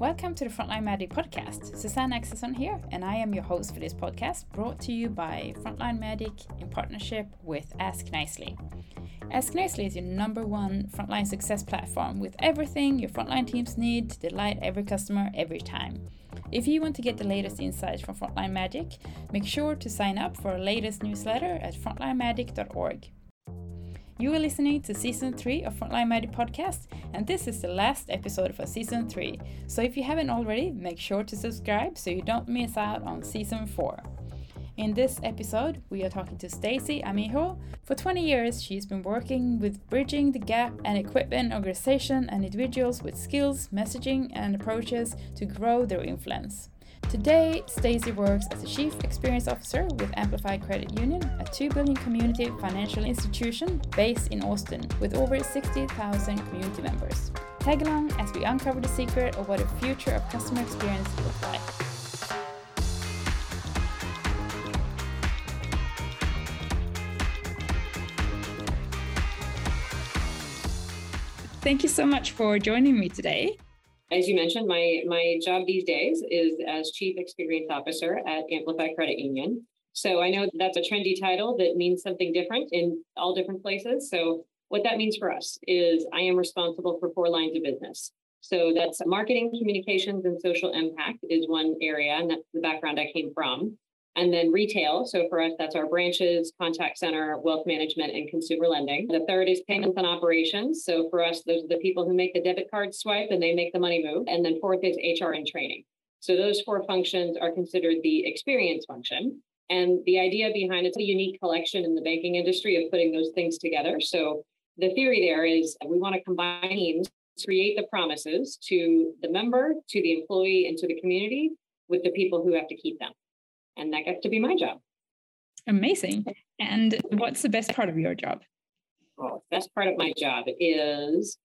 Welcome to the Frontline Magic podcast. Susanne Axelsson here, and I am your host for this podcast, brought to you by Frontline Magic in partnership with Ask Nicely. Ask Nicely is your number one frontline success platform with everything your frontline teams need to delight every customer every time. If you want to get the latest insights from Frontline Magic, make sure to sign up for our latest newsletter at frontlinemagic.org. You are listening to Season 3 of Frontline Magic Podcast, and this is the last episode for Season 3. So if you haven't already, make sure to subscribe so you don't miss out on Season 4. In this episode, we are talking to Stacey Amiho. For 20 years, she's been working with bridging the gap and equipping organizations and individuals with skills, messaging, and approaches to grow their influence. Today, Stacey works as a Chief Experience Officer with Amplify Credit Union, a $2 billion community financial institution based in Austin with over 60,000 community members. Tag along as we uncover the secret of what a future of customer experience looks like. Thank you so much for joining me today. As you mentioned, my job these days is as Chief Experience Officer at Amplify Credit Union. So I know that's a trendy title that means something different in all different places. So what that means for us is I am responsible for 4 lines of business. So that's marketing, communications, and social impact is one area, and that's the background I came from. And then retail. So for us, that's our branches, contact center, wealth management, and consumer lending. The third is payments and operations. So for us, those are the people who make the debit card swipe and they make the money move. And then fourth is HR and training. So those 4 functions are considered the experience function. And the idea behind it's a unique collection in the banking industry of putting those things together. So the theory there is we want to combine teams, create the promises to the member, to the employee, and to the community with the people who have to keep them. And that got to be my job. Amazing. And what's the best part of your job? Oh, the best part of my job is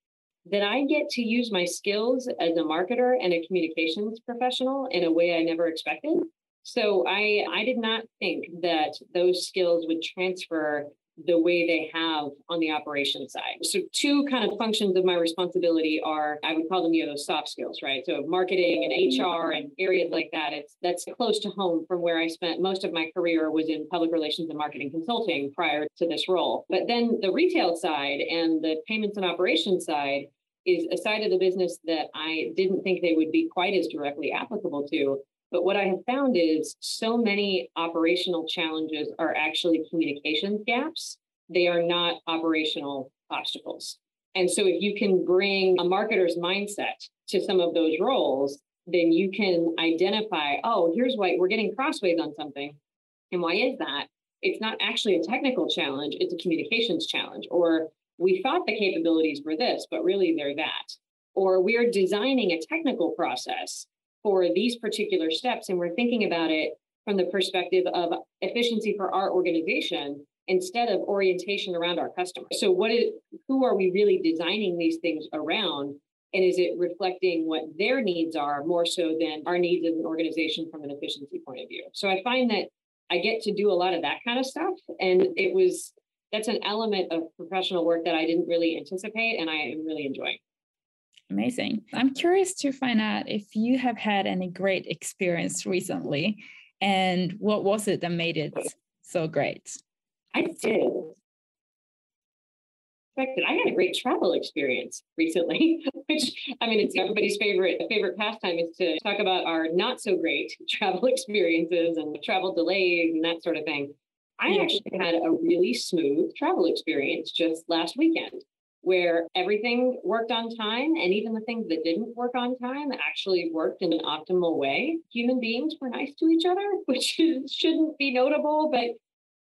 that I get to use my skills as a marketer and a communications professional in a way I never expected. So I did not think that those skills would transfer the way they have on the operations side. So 2 kind of functions of my responsibility are, I would call them, those soft skills, right? So marketing and HR and areas like that, that's close to home from where I spent most of my career was in public relations and marketing consulting prior to this role. But then the retail side and the payments and operations side is a side of the business that I didn't think they would be quite as directly applicable to. But what I have found is so many operational challenges are actually communications gaps. They are not operational obstacles. And so if you can bring a marketer's mindset to some of those roles, then you can identify, oh, here's why we're getting crossways on something. And why is that? It's not actually a technical challenge. It's a communications challenge. Or we thought the capabilities were this, but really they're that. Or we're designing a technical process for these particular steps, and we're thinking about it from the perspective of efficiency for our organization instead of orientation around our customer. So who are we really designing these things around, and is it reflecting what their needs are more so than our needs as an organization from an efficiency point of view? So I find that I get to do a lot of that kind of stuff, and that's an element of professional work that I didn't really anticipate, and I am really enjoying. Amazing. I'm curious to find out if you have had any great experience recently, and what was it that made it so great? I had a great travel experience recently, it's everybody's favorite pastime is to talk about our not so great travel experiences and travel delays and that sort of thing. I actually had a really smooth travel experience just last weekend, where everything worked on time, and even the things that didn't work on time actually worked in an optimal way. Human beings were nice to each other, which shouldn't be notable, but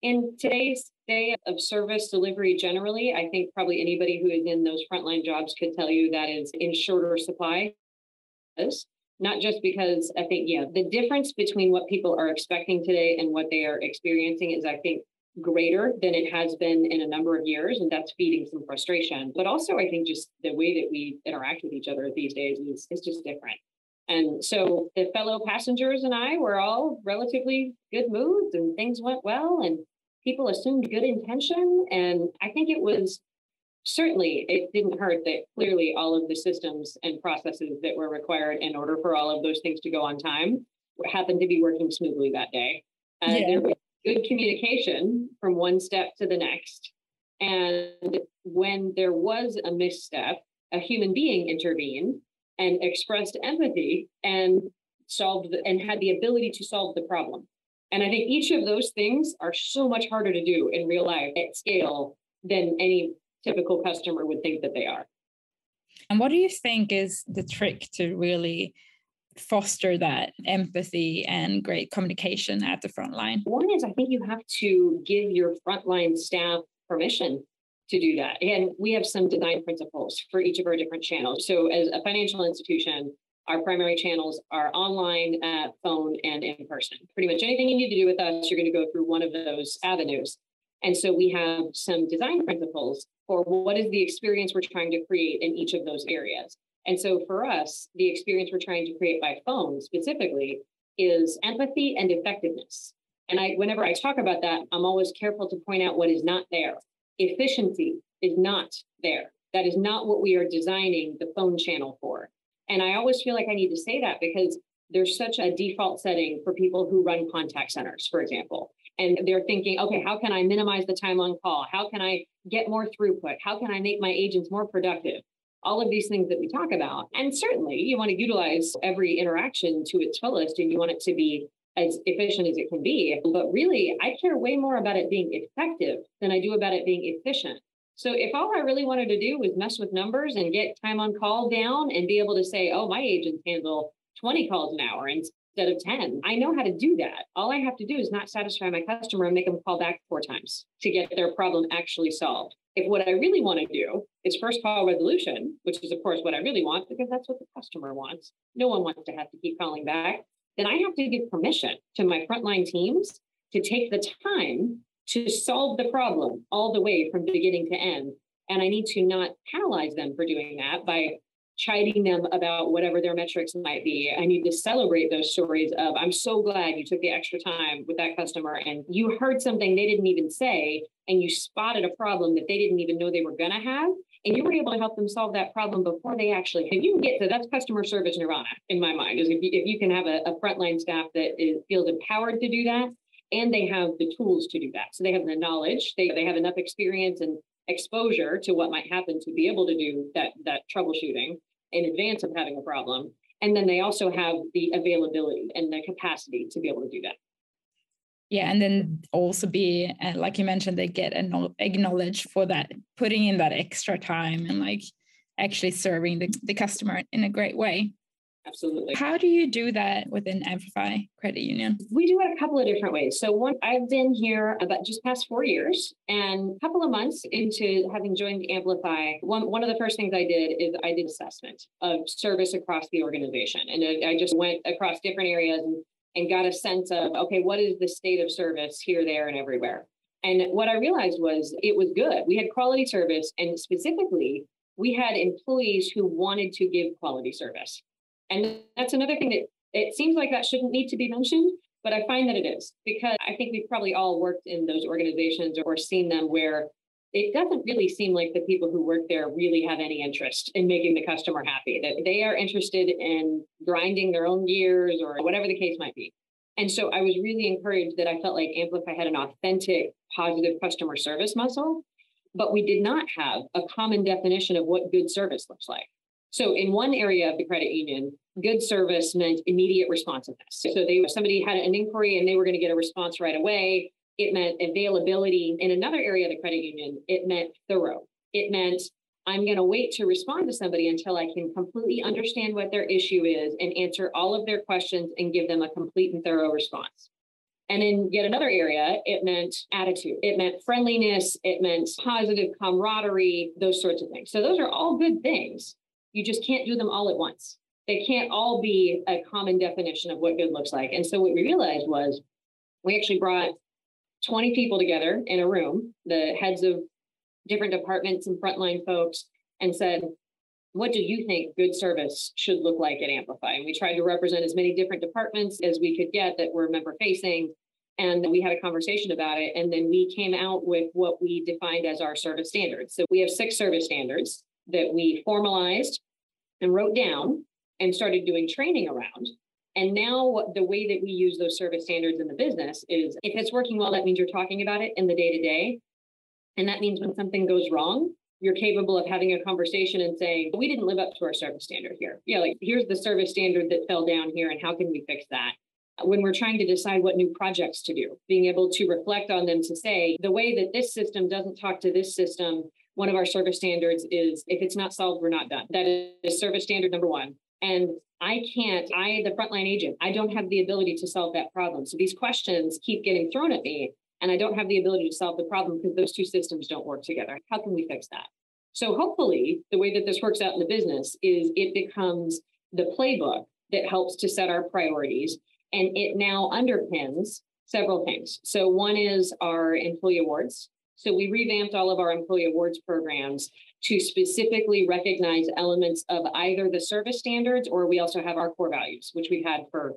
in today's day of service delivery generally, I think probably anybody who is in those frontline jobs could tell you that is in shorter supply. Not just because I think, the difference between what people are expecting today and what they are experiencing is, I think, greater than it has been in a number of years, and that's feeding some frustration. But also, I think just the way that we interact with each other these days is just different. And so the fellow passengers and I were all relatively good moods, and things went well, and people assumed good intention. And I think it was certainly it didn't hurt that clearly all of the systems and processes that were required in order for all of those things to go on time happened to be working smoothly that day. There was good communication from one step to the next. And when there was a misstep, a human being intervened and expressed empathy and had the ability to solve the problem. And I think each of those things are so much harder to do in real life at scale than any typical customer would think that they are. And what do you think is the trick to really foster that empathy and great communication at the front line? One is, I think you have to give your frontline staff permission to do that. And we have some design principles for each of our different channels. So as a financial institution, our primary channels are online, phone, and in person. Pretty much anything you need to do with us, you're going to go through one of those avenues. And so we have some design principles for what is the experience we're trying to create in each of those areas. And so for us, the experience we're trying to create by phone specifically is empathy and effectiveness. And whenever I talk about that, I'm always careful to point out what is not there. Efficiency is not there. That is not what we are designing the phone channel for. And I always feel like I need to say that because there's such a default setting for people who run contact centers, for example. And they're thinking, okay, how can I minimize the time on call? How can I get more throughput? How can I make my agents more productive? All of these things that we talk about. And certainly you want to utilize every interaction to its fullest and you want it to be as efficient as it can be. But really, I care way more about it being effective than I do about it being efficient. So if all I really wanted to do was mess with numbers and get time on call down and be able to say, oh, my agents handle 20 calls an hour instead of 10, I know how to do that. All I have to do is not satisfy my customer and make them call back 4 times to get their problem actually solved. If what I really want to do is first call resolution, which is, of course, what I really want, because that's what the customer wants. No one wants to have to keep calling back. Then I have to give permission to my frontline teams to take the time to solve the problem all the way from beginning to end. And I need to not penalize them for doing that by chiding them about whatever their metrics might be. I need to celebrate those stories of, I'm so glad you took the extra time with that customer and you heard something they didn't even say, and you spotted a problem that they didn't even know they were going to have. And you were able to help them solve that problem before they actually, if you can get to, that's customer service nirvana in my mind, is if you can have a frontline staff that feels empowered to do that, and they have the tools to do that. So they have the knowledge, they have enough experience and exposure to what might happen to be able to do that troubleshooting in advance of having a problem. And then they also have the availability and the capacity to be able to do that. Yeah, and then also be, like you mentioned, they get acknowledged for that, putting in that extra time and like actually serving the customer in a great way. Absolutely. How do you do that within Amplify Credit Union? We do it a couple of different ways. So one, I've been here about just past 4 years, and a couple of months into having joined Amplify, one of the first things I did is I did assessment of service across the organization. And I just went across different areas and got a sense of, okay, what is the state of service here, there, and everywhere? And what I realized was it was good. We had quality service, and specifically, we had employees who wanted to give quality service. And that's another thing that it seems like that shouldn't need to be mentioned, but I find that it is, because I think we've probably all worked in those organizations or seen them where it doesn't really seem like the people who work there really have any interest in making the customer happy, that they are interested in grinding their own gears or whatever the case might be. And so I was really encouraged that I felt like Amplify had an authentic, positive customer service muscle, but we did not have a common definition of what good service looks like. So in one area of the credit union, good service meant immediate responsiveness. So somebody had an inquiry and they were going to get a response right away. It meant availability. In another area of the credit union, it meant thorough. It meant I'm going to wait to respond to somebody until I can completely understand what their issue is and answer all of their questions and give them a complete and thorough response. And in yet another area, it meant attitude. It meant friendliness. It meant positive camaraderie, those sorts of things. So those are all good things. You just can't do them all at once. They can't all be a common definition of what good looks like. And so what we realized was we actually brought 20 people together in a room, the heads of different departments and frontline folks, and said, what do you think good service should look like at Amplify? And we tried to represent as many different departments as we could get that were member facing And we had a conversation about it. And then we came out with what we defined as our service standards. So we have 6 service standards that we formalized and wrote down and started doing training around. And now the way that we use those service standards in the business is if it's working well, that means you're talking about it in the day-to-day. And that means when something goes wrong, you're capable of having a conversation and saying, we didn't live up to our service standard here. Yeah, like here's the service standard that fell down here and how can we fix that? When we're trying to decide what new projects to do, being able to reflect on them to say, the way that this system doesn't talk to this system, one of our service standards is if it's not solved, we're not done. That is service standard number 1. And I, the frontline agent, I don't have the ability to solve that problem. So these questions keep getting thrown at me and I don't have the ability to solve the problem because those two systems don't work together. How can we fix that? So hopefully the way that this works out in the business is it becomes the playbook that helps to set our priorities. And it now underpins several things. So one is our employee awards. So we revamped all of our employee awards programs to specifically recognize elements of either the service standards, or we also have our core values, which we've had for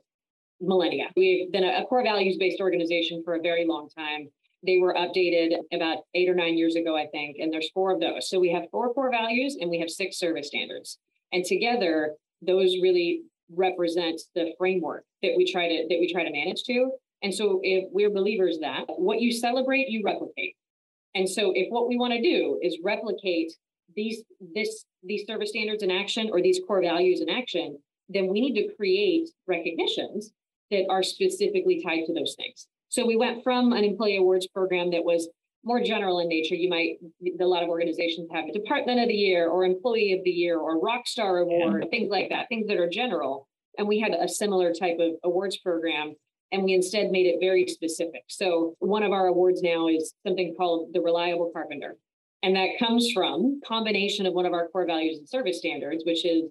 millennia. We've been a core values-based organization for a very long time. They were updated about 8 or 9 years ago, I think, and there's 4 of those. So we have 4 core values and we have 6 service standards. And together, those really represent the framework that we try to manage to. And so if we're believers that what you celebrate, you replicate. And so if what we want to do is replicate these service standards in action or these core values in action, then we need to create recognitions that are specifically tied to those things. So we went from an employee awards program that was more general in nature. A lot of organizations have a Department of the Year or Employee of the Year or Rockstar Award, things like that, things that are general. And we had a similar type of awards program, and we instead made it very specific. So one of our awards now is something called the Reliable Carpenter. And that comes from a combination of one of our core values and service standards, which is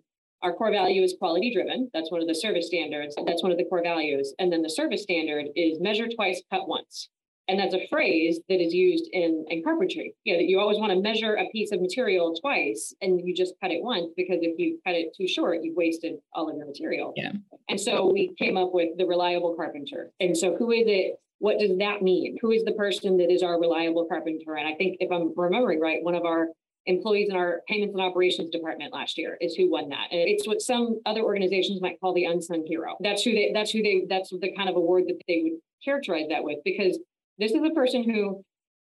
our core value is quality driven. That's one of the service standards. That's one of the core values. And then the service standard is measure twice, cut once. And that's a phrase that is used in carpentry. Yeah, that you always want to measure a piece of material twice and you just cut it once, because if you cut it too short, you've wasted all of your material. Yeah. And so we came up with the Reliable Carpenter. And so who is it? What does that mean? Who is the person that is our reliable carpenter? And I think if I'm remembering right, one of our employees in our payments and operations department last year is who won that. And it's what some other organizations might call the unsung hero. That's the kind of award that they would characterize that with, because this is a person who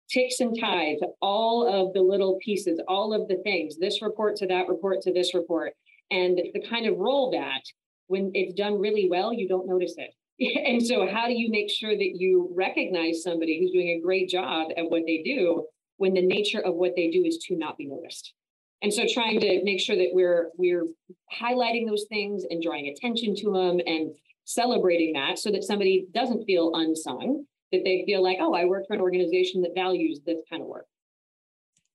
ticks and ties all of the little pieces, all of the things, this report to that report to this report. And the kind of role that when it's done really well, you don't notice it. And so how do you make sure that you recognize somebody who's doing a great job at what they do when the nature of what they do is to not be noticed? And so trying to make sure that we're highlighting those things and drawing attention to them and celebrating that so that somebody doesn't feel unsung, that they feel like, oh, I work for an organization that values this kind of work.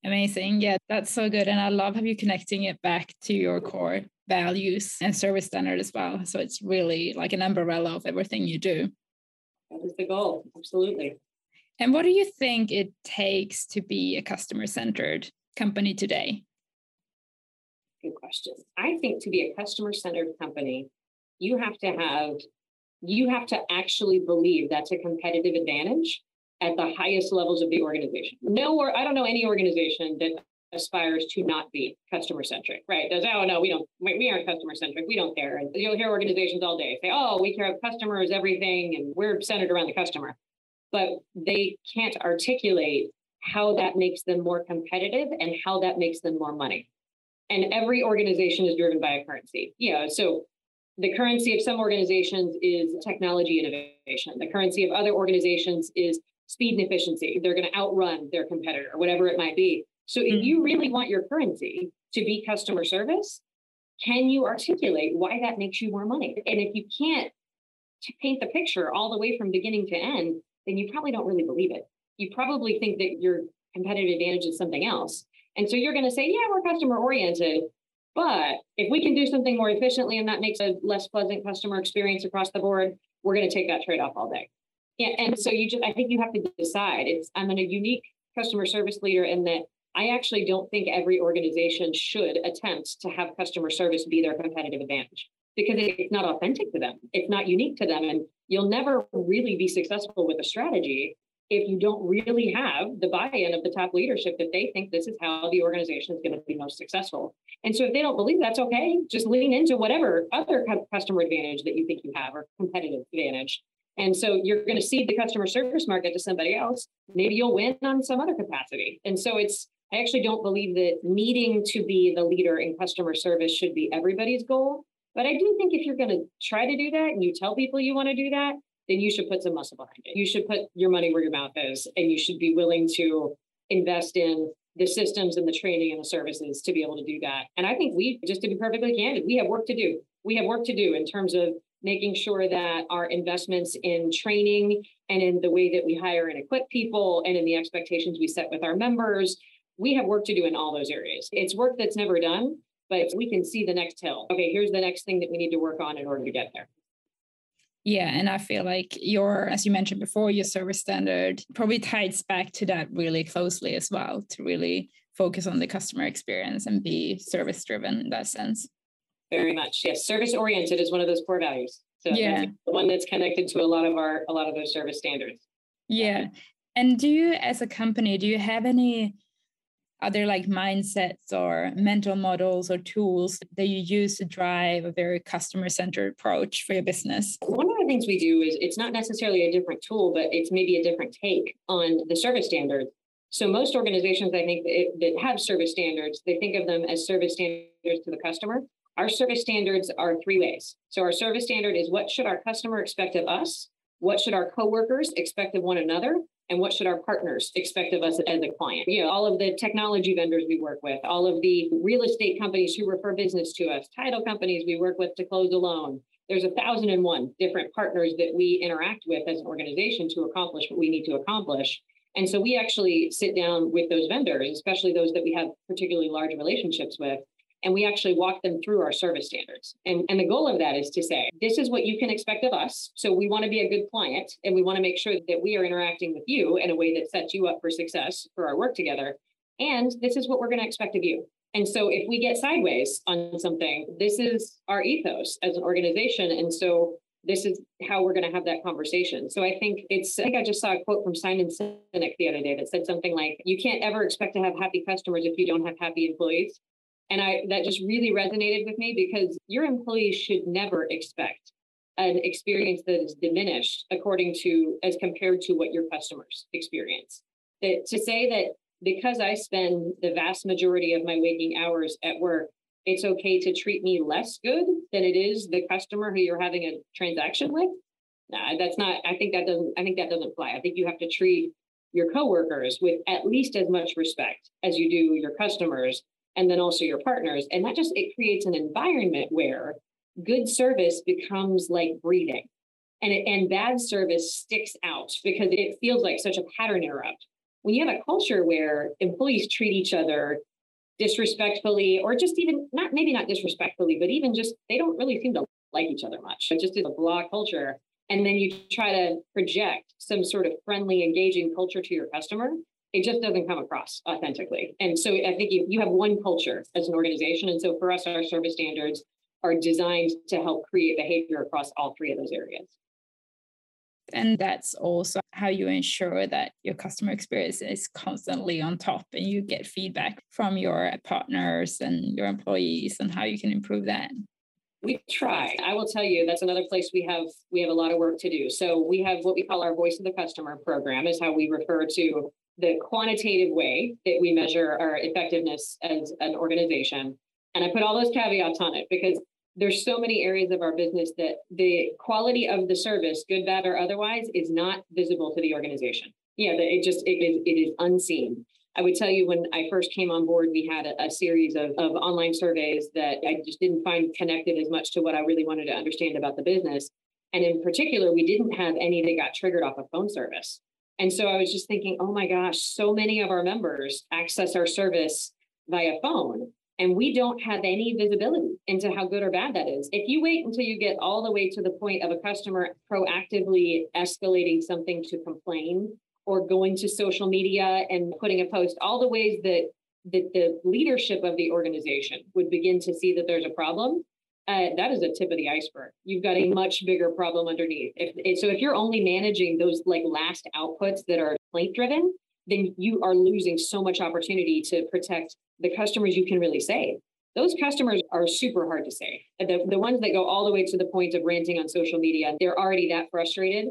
Amazing. Yeah, that's so good. And I love how you're connecting it back to your core values and service standard as well. So it's really like an umbrella of everything you do. That is the goal. Absolutely. And what do you think it takes to be a customer-centered company today? Good question. I think to be a customer-centered company, you have to actually believe that's a competitive advantage at the highest levels of the organization. I don't know any organization that aspires to not be customer-centric, right? Does, oh, no, we aren't customer-centric. We don't care. And you'll hear organizations all day say, oh, we care about customers, everything, and we're centered around the customer. But they can't articulate how that makes them more competitive and how that makes them more money. And every organization is driven by a currency. Yeah, so the currency of some organizations is technology innovation. The currency of other organizations is speed and efficiency. They're going to outrun their competitor, whatever it might be. So if you really want your currency to be customer service, can you articulate why that makes you more money? And if you can't paint the picture all the way from beginning to end, then you probably don't really believe it. You probably think that your competitive advantage is something else. And so you're going to say, yeah, we're customer oriented, but if we can do something more efficiently and that makes a less pleasant customer experience across the board, we're going to take that trade-off all day. Yeah, and so I think you have to decide. I'm a unique customer service leader in that I actually don't think every organization should attempt to have customer service be their competitive advantage because it's not authentic to them. It's not unique to them. And You'll never really be successful with a strategy if you don't really have the buy-in of the top leadership that they think this is how the organization is going to be most successful. And so if they don't believe that's okay, just lean into whatever other customer advantage that you think you have or competitive advantage. And so you're going to cede the customer service market to somebody else. Maybe you'll win on some other capacity. And so I actually don't believe that needing to be the leader in customer service should be everybody's goal. But I do think if you're going to try to do that and you tell people you want to do that, then you should put some muscle behind it. You should put your money where your mouth is, and you should be willing to invest in the systems and the training and the services to be able to do that. And I think just to be perfectly candid, we have work to do. We have work to do in terms of making sure that our investments in training and in the way that we hire and equip people and in the expectations we set with our members, we have work to do in all those areas. It's work that's never done, but we can see the next hill. Okay, here's the next thing that we need to work on in order to get there. Yeah, and I feel like as you mentioned before, your service standard probably ties back to that really closely as well, to really focus on the customer experience and be service driven in that sense. Very much. Yes. Service oriented is one of those core values. So yeah, that's the one that's connected to a lot of those service standards. Yeah. And do you have any other like mindsets or mental models or tools that you use to drive a very customer-centered approach for your business? One of the things we do is it's not necessarily a different tool, but it's maybe a different take on the service standards. So most organizations, I think, that have service standards, they think of them as service standards to the customer. Our service standards are three ways. So our service standard is what should our customer expect of us? What should our coworkers expect of one another? And what should our partners expect of us as a client? All of the technology vendors we work with, all of the real estate companies who refer business to us, title companies we work with to close a loan. There's 1,001 different partners that we interact with as an organization to accomplish what we need to accomplish. And so we actually sit down with those vendors, especially those that we have particularly large relationships with, and we actually walk them through our service standards. And the goal of that is to say, this is what you can expect of us. So we want to be a good client, and we want to make sure that we are interacting with you in a way that sets you up for success for our work together. And this is what we're going to expect of you. And so if we get sideways on something, this is our ethos as an organization. And so this is how we're going to have that conversation. So I think I just saw a quote from Simon Sinek the other day that said something like, you can't ever expect to have happy customers if you don't have happy employees. And that just really resonated with me, because your employees should never expect an experience that is diminished as compared to what your customers experience. That to say that because I spend the vast majority of my waking hours at work, it's okay to treat me less good than it is the customer who you're having a transaction with. Nah, that's not, I think that doesn't fly. I think you have to treat your coworkers with at least as much respect as you do your customers, and then also your partners. And it creates an environment where good service becomes like breathing, and bad service sticks out because it feels like such a pattern interrupt. When you have a culture where employees treat each other disrespectfully, or just even maybe not disrespectfully, but even just, they don't really seem to like each other much. It just is a blah culture. And then you try to project some sort of friendly, engaging culture to your customer. It just doesn't come across authentically. And so I think you have one culture as an organization. And so for us, our service standards are designed to help create behavior across all three of those areas. And that's also how you ensure that your customer experience is constantly on top, and you get feedback from your partners and your employees on how you can improve that. We try. I will tell you, that's another place we have a lot of work to do. So we have what we call our Voice of the Customer program, is how we refer to the quantitative way that we measure our effectiveness as an organization. And I put all those caveats on it because there's so many areas of our business that the quality of the service, good, bad, or otherwise, is not visible to the organization. Yeah, it is unseen. I would tell you, when I first came on board, we had a series of online surveys that I just didn't find connected as much to what I really wanted to understand about the business. And in particular, we didn't have any that got triggered off of phone service. And so I was just thinking, oh my gosh, so many of our members access our service via phone, and we don't have any visibility into how good or bad that is. If you wait until you get all the way to the point of a customer proactively escalating something to complain, or going to social media and putting a post, all the ways that the leadership of the organization would begin to see that there's a problem, that is a tip of the iceberg. You've got a much bigger problem underneath. So if you're only managing those like last outputs that are complaint driven, then you are losing so much opportunity to protect the customers you can really save. Those customers are super hard to save. The ones that go all the way to the point of ranting on social media, they're already that frustrated.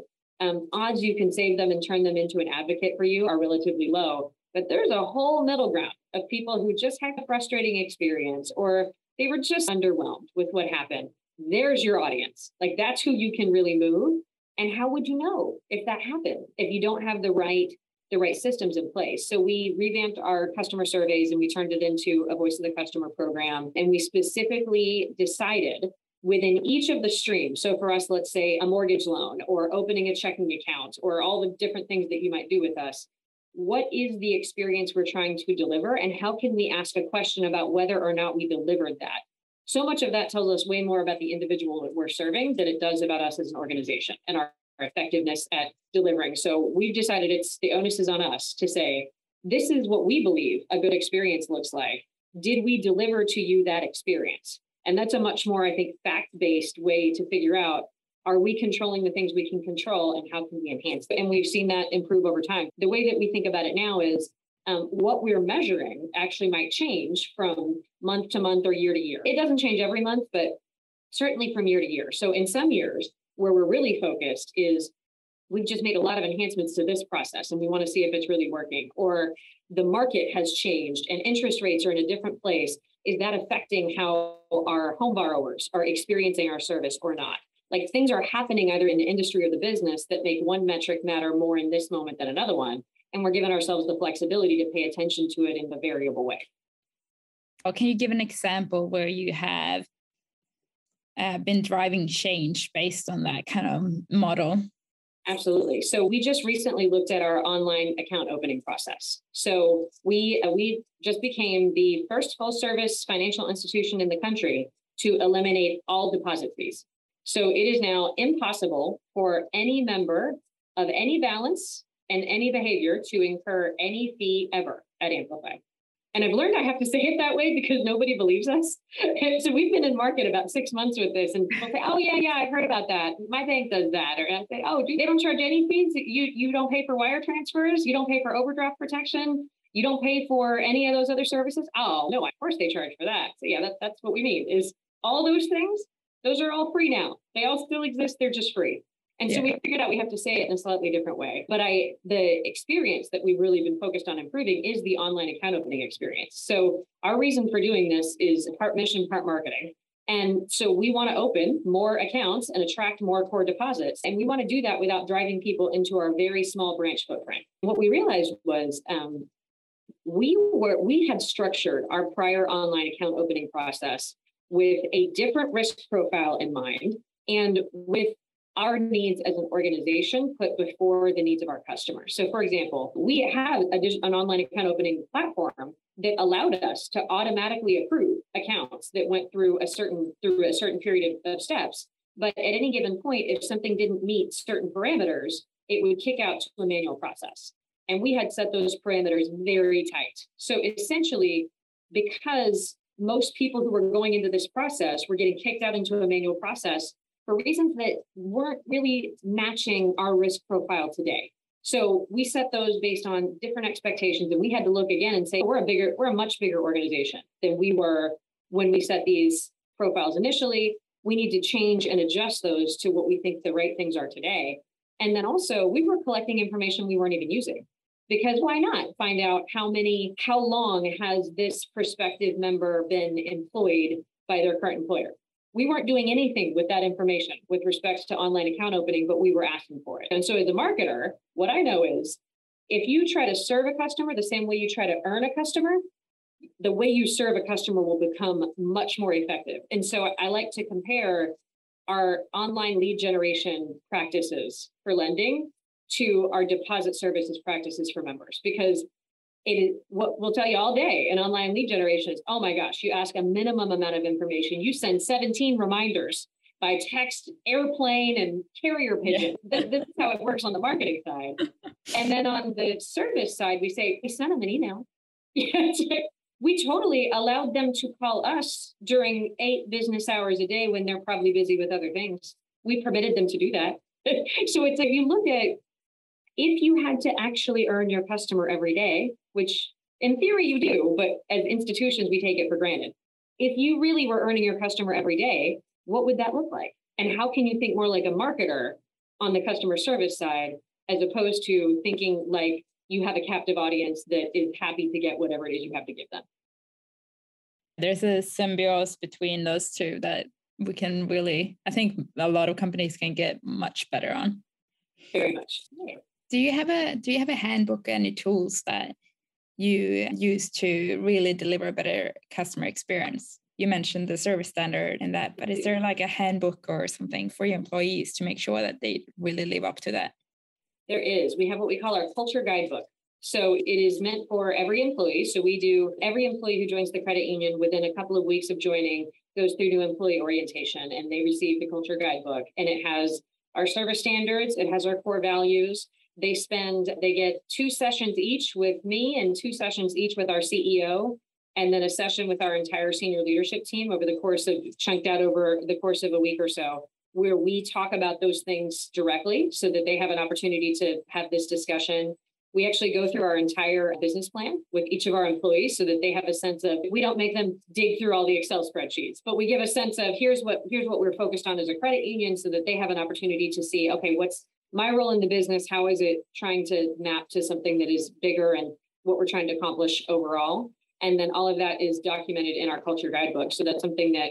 Odds you can save them and turn them into an advocate for you are relatively low. But there's a whole middle ground of people who just had a frustrating experience or they were just underwhelmed with what happened. There's your audience. Like, that's who you can really move. And how would you know if that happened if you don't have the right systems in place? So we revamped our customer surveys and we turned it into a Voice of the Customer program. And we specifically decided within each of the streams. So for us, let's say a mortgage loan or opening a checking account or all the different things that you might do with us. What is the experience we're trying to deliver? And how can we ask a question about whether or not we delivered that? So much of that tells us way more about the individual that we're serving than it does about us as an organization and our effectiveness at delivering. So we've decided the onus is on us to say, this is what we believe a good experience looks like. Did we deliver to you that experience? And that's a much more, I think, fact-based way to figure out, are we controlling the things we can control and how can we enhance it? And we've seen that improve over time. The way that we think about it now is what we're measuring actually might change from month to month or year to year. It doesn't change every month, but certainly from year to year. So in some years where we're really focused is we've just made a lot of enhancements to this process and we want to see if it's really working, or the market has changed and interest rates are in a different place. Is that affecting how our home borrowers are experiencing our service or not? Like, things are happening either in the industry or the business that make one metric matter more in this moment than another one. And we're giving ourselves the flexibility to pay attention to it in the variable way. Well, can you give an example where you have been driving change based on that kind of model? Absolutely. So we just recently looked at our online account opening process. So we just became the first full-service financial institution in the country to eliminate all deposit fees. So it is now impossible for any member of any balance and any behavior to incur any fee ever at Amplify. And I've learned I have to say it that way because nobody believes us. And so we've been in market about 6 months with this, and people say, "Oh yeah, I've heard about that. My bank does that." Or I say, "Oh, they don't charge any fees. You don't pay for wire transfers. You don't pay for overdraft protection. You don't pay for any of those other services." "Oh no, of course they charge for that." So yeah, that's what we mean is all those things. Those are all free now. They all still exist. They're just free. And so we figured out we have to say it in a slightly different way. But the experience that we've really been focused on improving is the online account opening experience. So our reason for doing this is part mission, part marketing. And so we want to open more accounts and attract more core deposits. And we want to do that without driving people into our very small branch footprint. What we realized was we had structured our prior online account opening process with a different risk profile in mind and with our needs as an organization put before the needs of our customers. So for example, we have an online account opening platform that allowed us to automatically approve accounts that went through a certain period of steps. But at any given point, if something didn't meet certain parameters, it would kick out to a manual process. And we had set those parameters very tight. So essentially, because most people who were going into this process were getting kicked out into a manual process for reasons that weren't really matching our risk profile today. So we set those based on different expectations, and we had to look again and say, we're a much bigger organization than we were when we set these profiles initially. We need to change and adjust those to what we think the right things are today. And then also we were collecting information we weren't even using. Because why not find out how long has this prospective member been employed by their current employer? We weren't doing anything with that information with respect to online account opening, but we were asking for it. And so as a marketer, what I know is if you try to serve a customer the same way you try to earn a customer, the way you serve a customer will become much more effective. And so I like to compare our online lead generation practices for lending to our deposit services practices for members, because it is what we'll tell you all day in online lead generation is, oh my gosh, you ask a minimum amount of information. You send 17 reminders by text, airplane, and carrier pigeon. Yeah. This is how it works on the marketing side. And then on the service side, we say, we send them an email. we totally allowed them to call us during 8 business hours a day when they're probably busy with other things. We permitted them to do that. So it's like, you look at, if you had to actually earn your customer every day, which in theory you do, but as institutions, we take it for granted. If you really were earning your customer every day, what would that look like? And how can you think more like a marketer on the customer service side, as opposed to thinking like you have a captive audience that is happy to get whatever it is you have to give them? There's a symbiosis between those two that we can really, I think a lot of companies can get much better on. Very much. Yeah. Do you have a handbook, any tools that you use to really deliver a better customer experience? You mentioned the service standard and that, but is there like a handbook or something for your employees to make sure that they really live up to that? There is. We have what we call our culture guidebook. So it is meant for every employee. So we do, every employee who joins the credit union within a couple of weeks of joining goes through new employee orientation, and they receive the culture guidebook. And it has our service standards. It has our core values. They get 2 sessions each with me and 2 sessions each with our CEO, and then a session with our entire senior leadership team chunked out over the course of a week or so, where we talk about those things directly so that they have an opportunity to have this discussion. We actually go through our entire business plan with each of our employees so that they have a sense of, we don't make them dig through all the Excel spreadsheets, but we give a sense of here's what we're focused on as a credit union so that they have an opportunity to see, okay, what's my role in the business? How is it trying to map to something that is bigger and what we're trying to accomplish overall? And then all of that is documented in our culture guidebook. So that's something that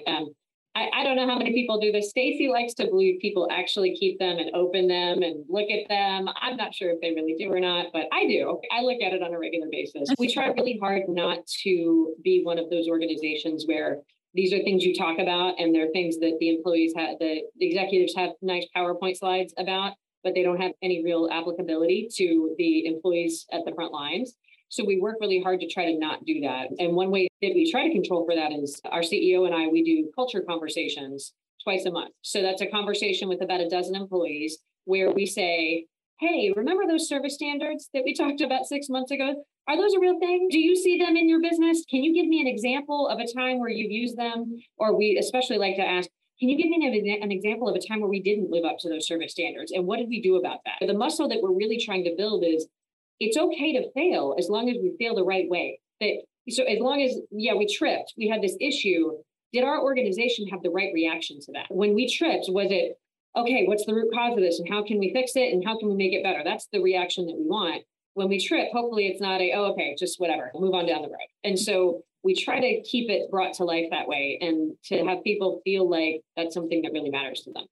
I don't know how many people do this. Stacey likes to believe people actually keep them and open them and look at them. I'm not sure if they really do or not, but I do. I look at it on a regular basis. We try really hard not to be one of those organizations where these are things you talk about and they're things that the executives have nice PowerPoint slides about, but they don't have any real applicability to the employees at the front lines. So we work really hard to try to not do that. And one way that we try to control for that is our CEO and I, we do culture conversations twice a month. So that's a conversation with about 12 employees where we say, hey, remember those service standards that we talked about 6 months ago? Are those a real thing? Do you see them in your business? Can you give me an example of a time where you've used them? Or we especially like to ask, can you give me an example of a time where we didn't live up to those service standards? And what did we do about that? The muscle that we're really trying to build is, it's okay to fail as long as we fail the right way. So as long as, we tripped, we had this issue, did our organization have the right reaction to that? When we tripped, was it, okay, what's the root cause of this and how can we fix it and how can we make it better? That's the reaction that we want. When we trip, hopefully it's not just whatever, move on down the road. And so we try to keep it brought to life that way and to have people feel like that's something that really matters to them.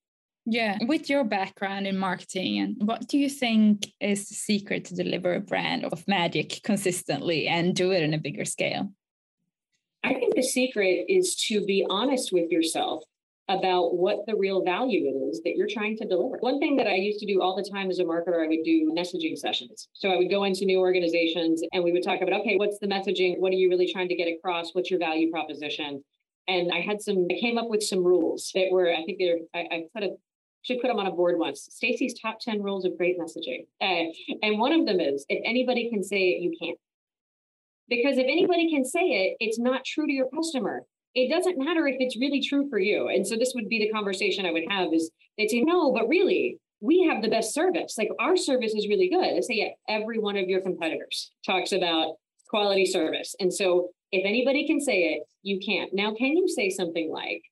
Yeah. With your background in marketing, and what do you think is the secret to deliver a brand of magic consistently and do it on a bigger scale? I think the secret is to be honest with yourself about what the real value it is that you're trying to deliver. One thing that I used to do all the time as a marketer, I would do messaging sessions. So I would go into new organizations and we would talk about, okay, what's the messaging? What are you really trying to get across? What's your value proposition? And I came up with some rules that were, should put them on a board once. Stacey's top 10 rules of great messaging. And one of them is, if anybody can say it, you can't. Because if anybody can say it, it's not true to your customer. It doesn't matter if it's really true for you. And so this would be the conversation I would have is, they'd say, no, but really, we have the best service. Like, our service is really good. I say, every one of your competitors talks about quality service. And so if anybody can say it, you can't. Now, can you say something like,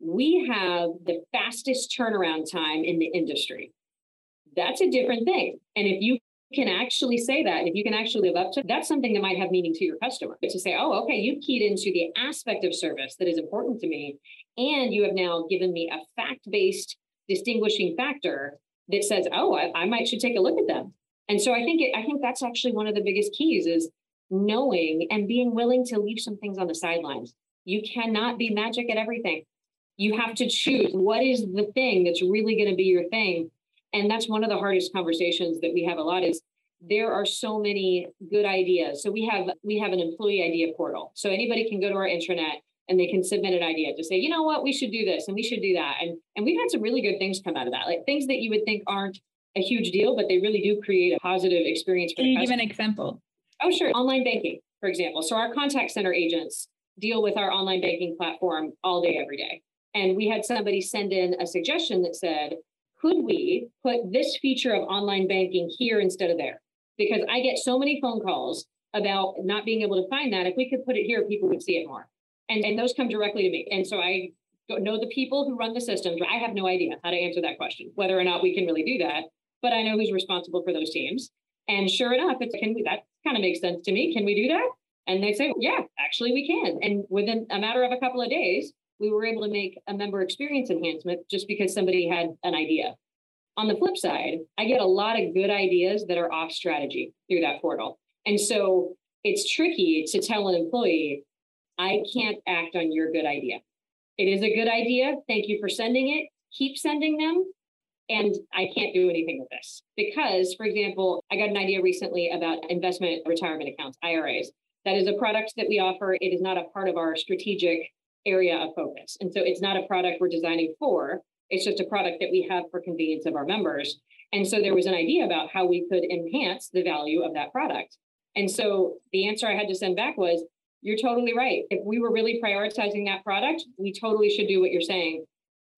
we have the fastest turnaround time in the industry? That's a different thing. And if you can actually say that, and if you can actually live up to it, that's something that might have meaning to your customer. But to say, oh, okay, you've keyed into the aspect of service that is important to me, and you have now given me a fact-based distinguishing factor that says, oh, I might should take a look at them. And so I think that's actually one of the biggest keys is knowing and being willing to leave some things on the sidelines. You cannot be magic at everything. You have to choose what is the thing that's really going to be your thing. And that's one of the hardest conversations that we have a lot is there are so many good ideas. So we have an employee idea portal. So anybody can go to our intranet and they can submit an idea to say, you know what, we should do this and we should do that. And we've had some really good things come out of that, like things that you would think aren't a huge deal, but they really do create a positive experience for the customer. Can you give an example? Oh, sure. Online banking. for example. So our contact center agents deal with our online banking platform all day, every day. And we had somebody send in a suggestion that said, could we put this feature of online banking here instead of there? Because I get so many phone calls about not being able to find that. If we could put it here, people would see it more. And those come directly to me. And so I don't know the people who run the systems. I have no idea how to answer that question, whether or not we can really do that. But I know who's responsible for those teams. And sure enough, it's, can we, that kind of makes sense to me. Can we do that? And they say, yeah, actually we can. And within a matter of a couple of days, we were able to make a member experience enhancement just because somebody had an idea. On the flip side, I get a lot of good ideas that are off strategy through that portal. And so it's tricky to tell an employee, I can't act on your good idea. It is a good idea. Thank you for sending it. Keep sending them. And I can't do anything with this because, for example, I got an idea recently about investment retirement accounts, IRAs. That is a product that we offer. It is not a part of our strategic area of focus. And so it's not a product we're designing for. It's just a product that we have for convenience of our members. And so there was an idea about how we could enhance the value of that product. And so the answer I had to send back was, you're totally right. If we were really prioritizing that product, we totally should do what you're saying.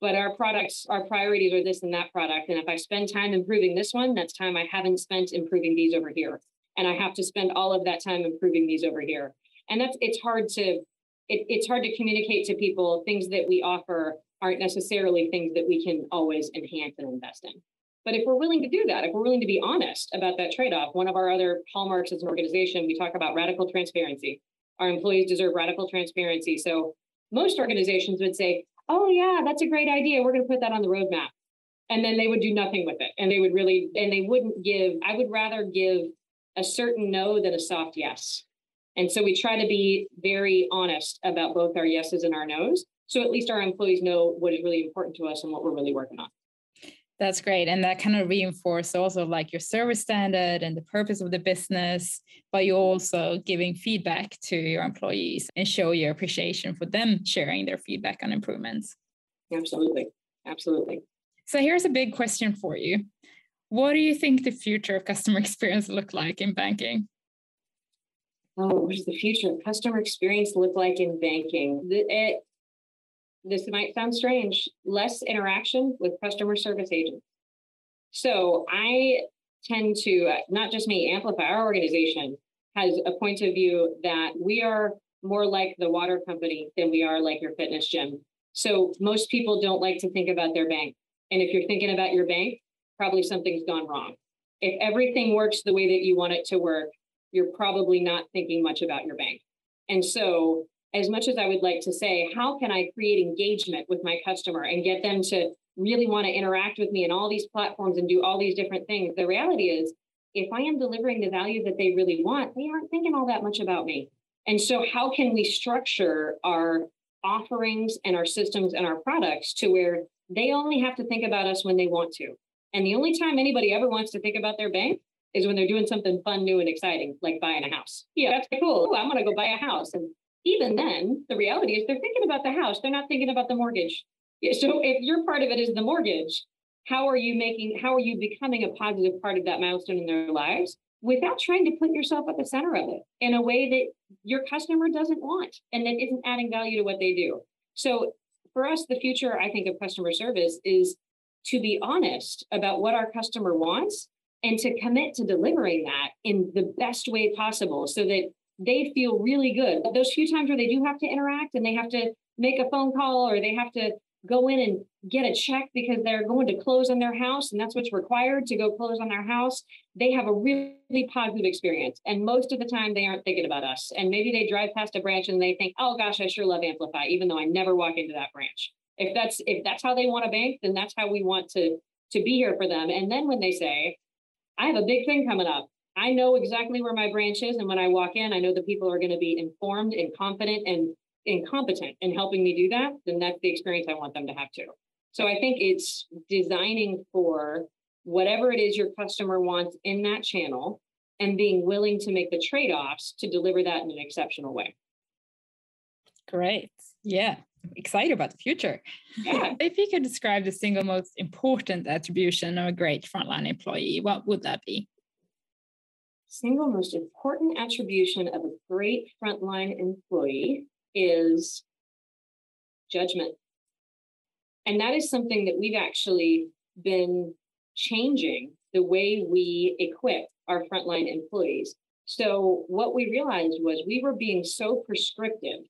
But our products, our priorities are this and that product. And if I spend time improving this one, that's time I haven't spent improving these over here. And I have to spend all of that time improving these over here. And that's, it's hard to communicate to people things that we offer aren't necessarily things that we can always enhance and invest in. But if we're willing to do that, if we're willing to be honest about that trade-off, one of our other hallmarks as an organization, we talk about radical transparency. Our employees deserve radical transparency. So most organizations would say, oh yeah, that's a great idea. We're going to put that on the roadmap. And then they would do nothing with it. And they would really, and they wouldn't give, I would rather give a certain no than a soft yes. And so we try to be very honest about both our yeses and our nos. So at least our employees know what is really important to us and what we're really working on. That's great. And that kind of reinforces also like your service standard and the purpose of the business, but you're also giving feedback to your employees and show your appreciation for them sharing their feedback on improvements. Absolutely. Absolutely. So here's a big question for you. What do you think the future of customer experience look like in banking? Oh, what does the future of customer experience look like in banking? This might sound strange, less interaction with customer service agents. So I tend to, not just me, Amplify, our organization has a point of view that we are more like the water company than we are like your fitness gym. So most people don't like to think about their bank. And if you're thinking about your bank, probably something's gone wrong. If everything works the way that you want it to work, you're probably not thinking much about your bank. And so as much as I would like to say, how can I create engagement with my customer and get them to really want to interact with me in all these platforms and do all these different things? The reality is, if I am delivering the value that they really want, they aren't thinking all that much about me. And so how can we structure our offerings and our systems and our products to where they only have to think about us when they want to? And the only time anybody ever wants to think about their bank is when they're doing something fun, new, and exciting, like buying a house. Yeah, that's cool. Oh, I'm going to go buy a house. And even then, the reality is they're thinking about the house. They're not thinking about the mortgage. So if your part of it is the mortgage, how are you becoming a positive part of that milestone in their lives without trying to put yourself at the center of it in a way that your customer doesn't want and that isn't adding value to what they do? So for us, the future, I think, of customer service is to be honest about what our customer wants and to commit to delivering that in the best way possible so that they feel really good. Those few times where they do have to interact and they have to make a phone call or they have to go in and get a check because they're going to close on their house and that's what's required to go close on their house, they have a really positive experience. And most of the time they aren't thinking about us. And maybe they drive past a branch and they think, oh gosh, I sure love Amplify, even though I never walk into that branch. If that's how they want to bank, then that's how we want to be here for them. And then when they say, I have a big thing coming up, I know exactly where my branch is. And when I walk in, I know the people are going to be informed and confident and competent in helping me do that. Then that's the experience I want them to have too. So I think it's designing for whatever it is your customer wants in that channel and being willing to make the trade-offs to deliver that in an exceptional way. Great. Yeah. I'm excited about the future. Yeah. If you could describe the single most important attribution of a great frontline employee, what would that be? single most important attribution of a great frontline employee is judgment. And that is something that we've actually been changing the way we equip our frontline employees. So what we realized was we were being so prescriptive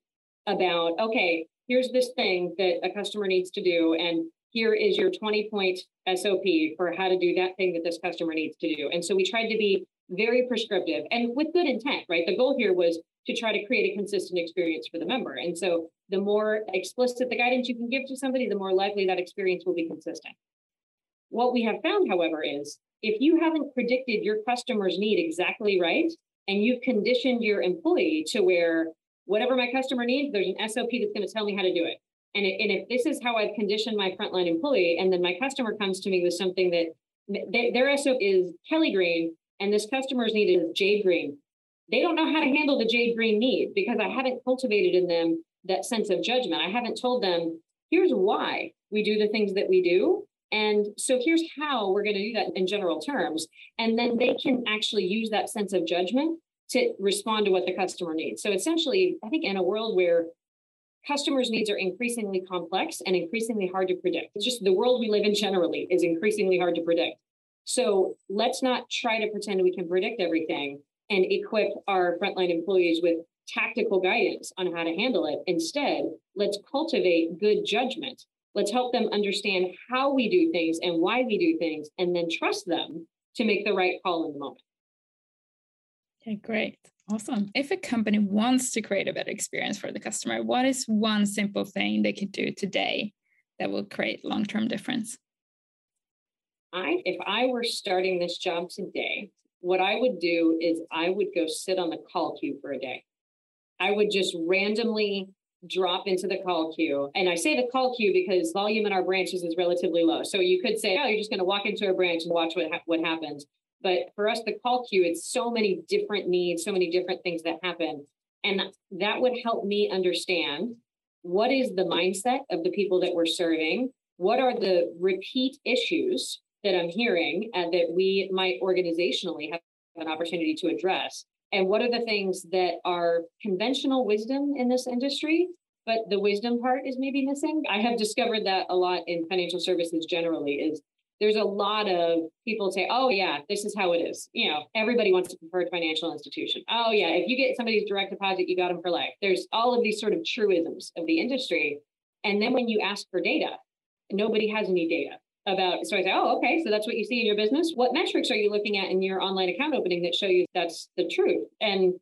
about, okay, here's this thing that a customer needs to do, and here is your 20-point SOP for how to do that thing that this customer needs to do. And so we tried to be very prescriptive and with good intent, right? The goal here was to try to create a consistent experience for the member. And so the more explicit the guidance you can give to somebody, the more likely that experience will be consistent. What we have found, however, is if you haven't predicted your customer's need exactly right, and you've conditioned your employee to where whatever my customer needs, there's an SOP that's going to tell me how to do it. And if this is how I've conditioned my frontline employee, and then my customer comes to me with something that their SOP is Kelly Green, and this customer's need is Jade Green, they don't know how to handle the Jade Green need because I haven't cultivated in them that sense of judgment. I haven't told them, here's why we do the things that we do. And so here's how we're going to do that in general terms. And then they can actually use that sense of judgment to respond to what the customer needs. So essentially, I think in a world where customers' needs are increasingly complex and increasingly hard to predict, it's just the world we live in generally is increasingly hard to predict. So let's not try to pretend we can predict everything and equip our frontline employees with tactical guidance on how to handle it. Instead, let's cultivate good judgment. Let's help them understand how we do things and why we do things, and then trust them to make the right call in the moment. Okay, great. Awesome. If a company wants to create a better experience for the customer, what is one simple thing they could do today that will create long-term difference? If I were starting this job today, what I would do is I would go sit on the call queue for a day. I would just randomly drop into the call queue. And I say the call queue because volume in our branches is relatively low. So you could say, oh, you're just going to walk into a branch and watch what happens. But for us, the call queue, it's so many different needs, so many different things that happen. And that would help me understand what is the mindset of the people that we're serving? What are the repeat issues that I'm hearing that we might organizationally have an opportunity to address? And what are the things that are conventional wisdom in this industry, but the wisdom part is maybe missing? I have discovered that a lot in financial services generally is there's a lot of people say, oh yeah, this is how it is. You know, everybody wants a preferred financial institution. Oh yeah, if you get somebody's direct deposit, you got them for life. There's all of these sort of truisms of the industry. And then when you ask for data, nobody has any data about, so I say, oh, okay, so that's what you see in your business. What metrics are you looking at in your online account opening that show you that's the truth? And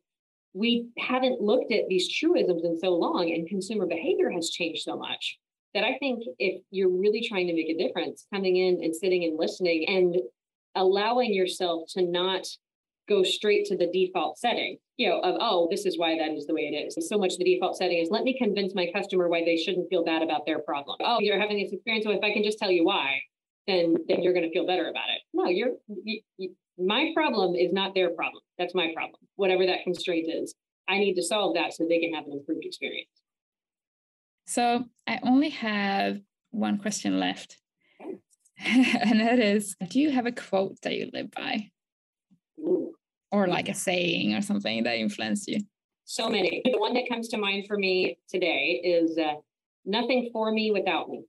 we haven't looked at these truisms in so long, and consumer behavior has changed so much that I think if you're really trying to make a difference, coming in and sitting and listening and allowing yourself to not go straight to the default setting, you know, of, oh, this is why that is the way it is. And so much the default setting is, let me convince my customer why they shouldn't feel bad about their problem. Oh, you're having this experience, so if I can just tell you why, then you're going to feel better about it. No, my problem is not their problem. That's my problem. Whatever that constraint is, I need to solve that so they can have an improved experience. So I only have one question left. And that is, do you have a quote that you live by? Ooh. Or like a saying or something that influenced you? So many. The one that comes to mind for me today is nothing for me without me.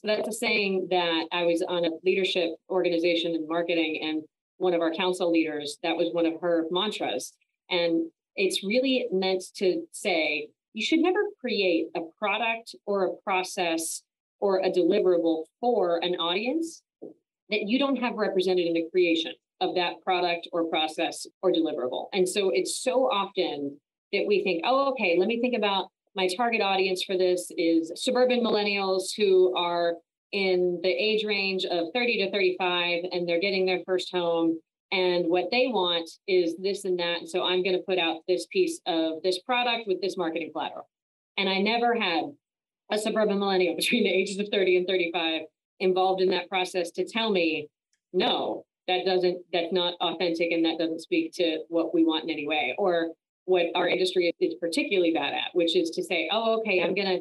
So that's a saying that I was on a leadership organization in marketing, and one of our council leaders, that was one of her mantras. And it's really meant to say, you should never create a product or a process or a deliverable for an audience that you don't have represented in the creation of that product or process or deliverable. And so it's so often that we think, oh, okay, let me think about my target audience for this is suburban millennials who are in the age range of 30 to 35, and they're getting their first home. And what they want is this and that. And so I'm going to put out this piece of this product with this marketing collateral. And I never had a suburban millennial between the ages of 30 and 35 involved in that process to tell me, no, that's not authentic, and that doesn't speak to what we want in any way, or what our industry is particularly bad at, which is to say, oh, okay, I'm gonna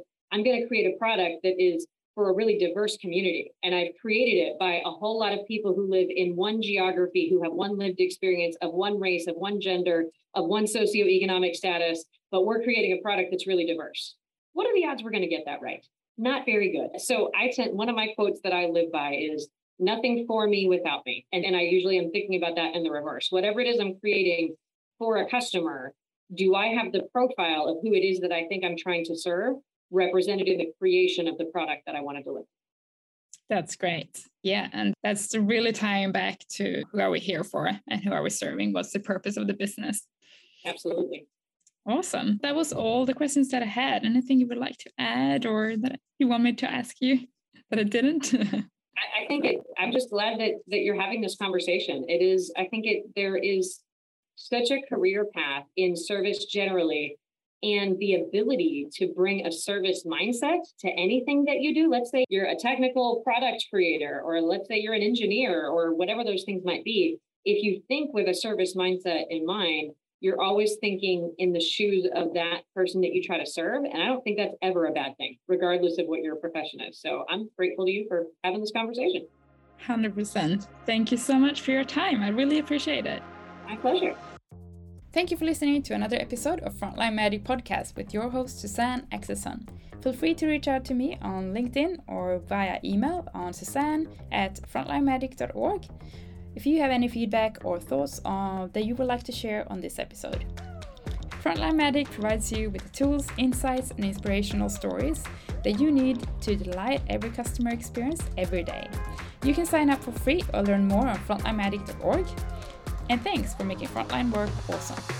create a product that is for a really diverse community. And I've created it by a whole lot of people who live in one geography, who have one lived experience of one race, of one gender, of one socioeconomic status, but we're creating a product that's really diverse. What are the odds we're going to get that right? Not very good. So I sent one of my quotes that I live by is, nothing for me without me. And I usually am thinking about that in the reverse. Whatever it is I'm creating for a customer, do I have the profile of who it is that I think I'm trying to serve represented in the creation of the product that I want to deliver? That's great. Yeah. And that's really tying back to who are we here for and who are we serving? What's the purpose of the business? Absolutely. Awesome. That was all the questions that I had. Anything you would like to add or that you want me to ask you that I didn't? I think I'm just glad that you're having this conversation. It is, I think there is such a career path in service generally, and the ability to bring a service mindset to anything that you do. Let's say you're a technical product creator, or let's say you're an engineer, or whatever those things might be. If you think with a service mindset in mind, you're always thinking in the shoes of that person that you try to serve. And I don't think that's ever a bad thing, regardless of what your profession is. So I'm grateful to you for having this conversation. 100%. Thank you so much for your time. I really appreciate it. My pleasure. Thank you for listening to another episode of Frontline Magic Podcast with your host, Susanne Axelsson. Feel free to reach out to me on LinkedIn or via email on susanne@frontlinemagic.org. If you have any feedback or thoughts that you would like to share on this episode. Frontline Magic provides you with the tools, insights, and inspirational stories that you need to delight every customer experience every day. You can sign up for free or learn more on frontlinemagic.org. And thanks for making frontline work awesome.